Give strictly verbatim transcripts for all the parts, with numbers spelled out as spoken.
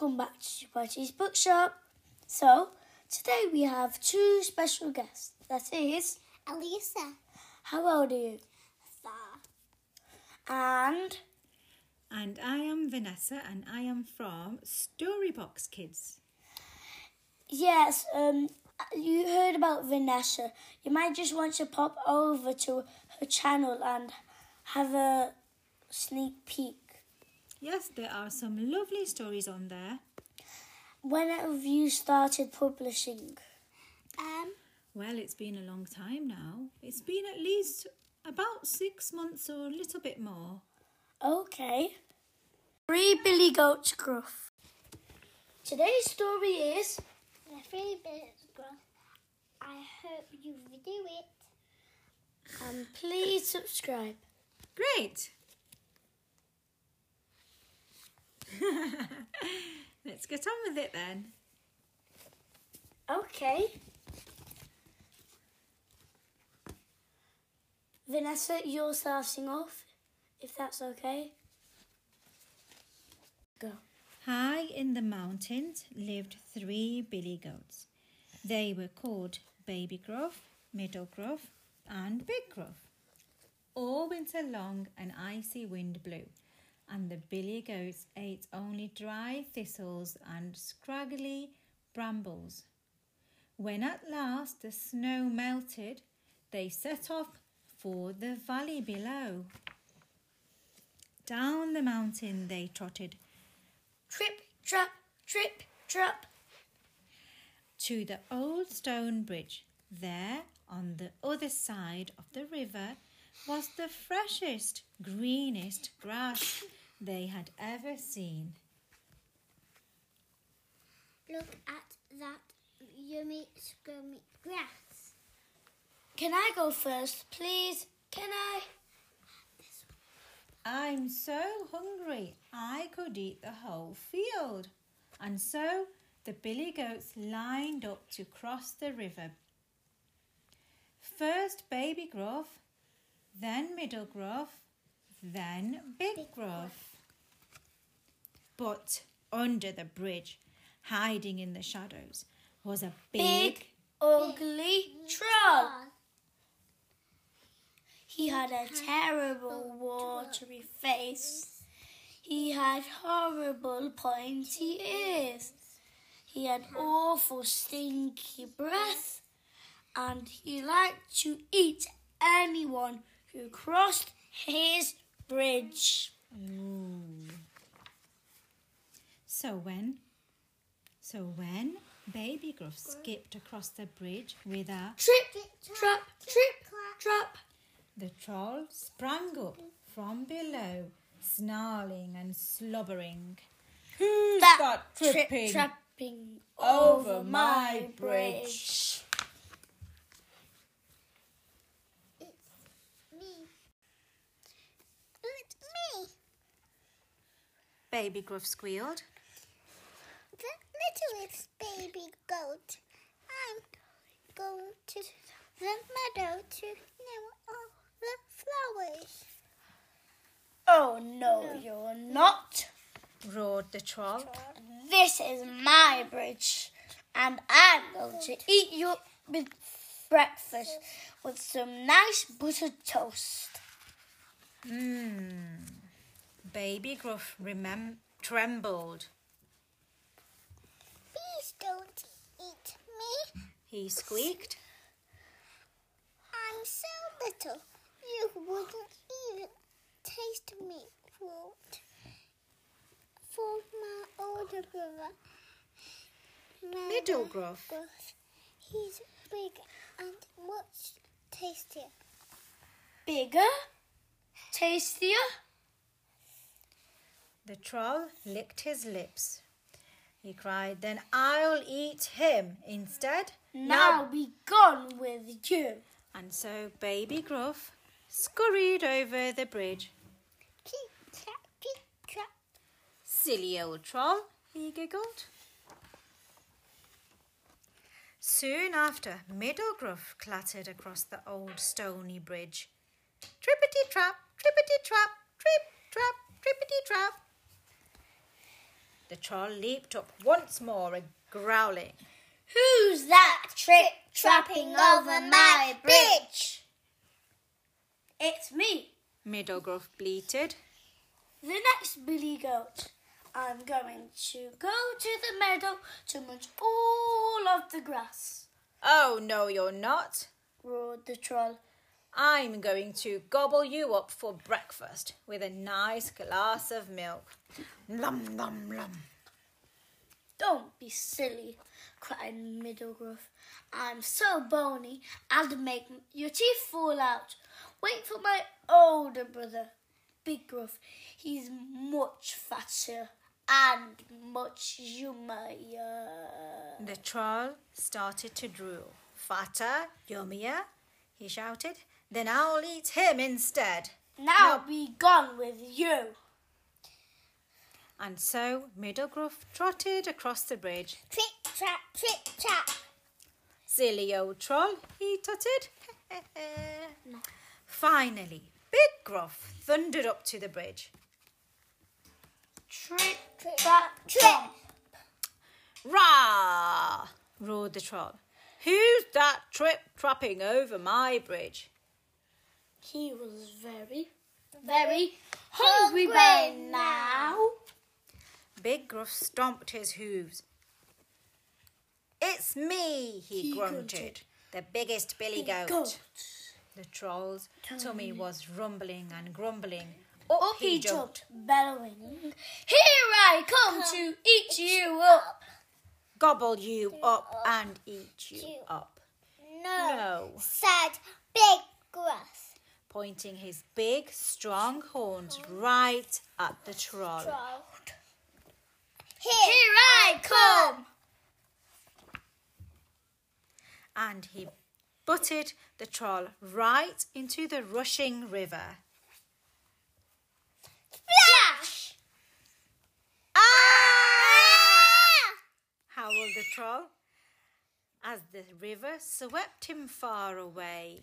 welcome back to Superty's Bookshop. So, today we have two special guests. That is... Elisa. How old are you? Four. And... And I am Vanessa, and I am from Storybox Kids. Yes, um, you heard about Vanessa. You might just want to pop over to her channel and have a sneak peek. Yes, there are some lovely stories on there. When have you started publishing? Um. Well, it's been a long time now. It's been at least about six months or a little bit more. Okay. Three Billy Goats Gruff. Today's story is... Three Billy Goats Gruff. I hope you do it. And please subscribe. Great. Let's get on with it then. Okay. Vanessa, you're starting off, if that's okay. Go. High in the mountains lived three billy goats. They were called Baby Gruff, Middle Gruff and Big Gruff. All winter long an icy wind blew, and the billy goats ate only dry thistles and scraggly brambles. When at last the snow melted, they set off for the valley below. Down the mountain they trotted, trip, trap, trip, trap, to the old stone bridge. There, on the other side of the river, was the freshest, greenest grass they had ever seen. Look at that yummy, scummy grass. Can I go first, please? Can I? I'm so hungry, I could eat the whole field. And so the billy goats lined up to cross the river. First Baby Gruff, then Middle Gruff, then Big Gruff. But under the bridge, hiding in the shadows, was a big, big ugly big troll. He had a terrible, watery face. He had horrible, pointy ears. He had awful, stinky breath. And he liked to eat anyone who crossed his bridge. Ooh. So when, so when Baby Gruff skipped across the bridge with a trip, trap, trip, trap, the troll sprang up from below, snarling and slobbering. Who's got tripping, trapping over my bridge? Baby Gruff squealed. The littlest baby goat. I'm going to the meadow to know all the flowers. Oh, no, no. You're not, roared the troll. This is my bridge, and I'm going to eat you with breakfast with some nice buttered toast. Mmm. Baby Gruff remem trembled. Please don't eat me, he squeaked. I'm so little, you wouldn't even taste me, would? For my older brother, my Middle Gruff. Gruff, he's bigger and much tastier. Bigger? Tastier? The troll licked his lips. He cried, "Then I'll eat him instead. Now, now be gone with you." And so Baby Gruff scurried over the bridge. Peep, clap, peep, clap. Silly old troll, he giggled. Soon after, Middle Gruff clattered across the old stony bridge. Trippity-trap, trippity-trap, trip-trap, trippity-trap. The troll leaped up once more, growling. Who's that trip-trapping over my bridge? It's me, Middlegruff bleated. The next billy goat. I'm going to go to the meadow to munch all of the grass. Oh, no, you're not, roared the troll. I'm going to gobble you up for breakfast with a nice glass of milk. Nom, nom, nom. Don't be silly, cried Middlegruff. I'm so bony, I'll make your teeth fall out. Wait for my older brother, Big Gruff. He's much fatter and much yummier. The troll started to drool. Fatter, yummier, he shouted. Then I'll eat him instead. Now no. Be gone with you. And so Middlegruff trotted across the bridge. Trip, trap, trip, trap. Silly old troll, he tutted. Finally, Big Gruff thundered up to the bridge. Trip, trap, trip. Rah! Roared the troll. Who's that trip-trapping over my bridge? He was very, very hungry by now. Big Gruff stomped his hooves. It's me, he, he grunted, grunted, the biggest billy goat. goat. The troll's tummy was rumbling and grumbling. Up, up he jumped, bellowing. Here I come, come to eat you up. Gobble you up, up and eat you up. No, no, said Big Gruff, pointing his big, strong horns right at the troll. Here, Here I come! And he butted the troll right into the rushing river. Splash! Ah! ah! howled the troll, as the river swept him far away.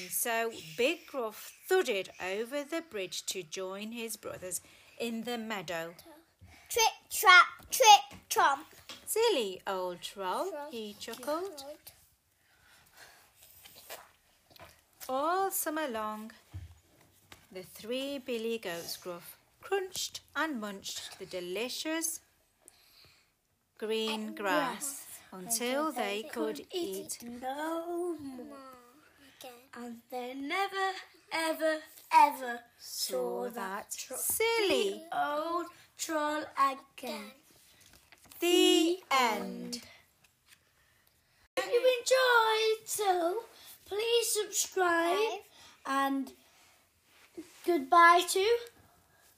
And so Big Gruff thudded over the bridge to join his brothers in the meadow. Trip, trap, trip, tromp. Silly old troll, he chuckled. All summer long, the three billy goats Gruff crunched and munched the delicious green grass. Until they could eat no more. And they never, ever, ever saw that silly old troll again. The end. If you enjoyed, so please subscribe. And goodbye to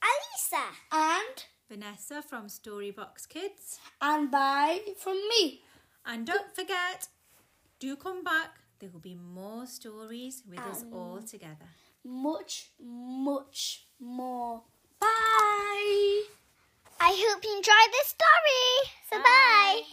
Elisa and Vanessa from Storybox Kids. And bye from me. And don't forget, do come back. There will be more stories with us all together. Much, much more. Bye. I hope you enjoyed this story. So bye. bye.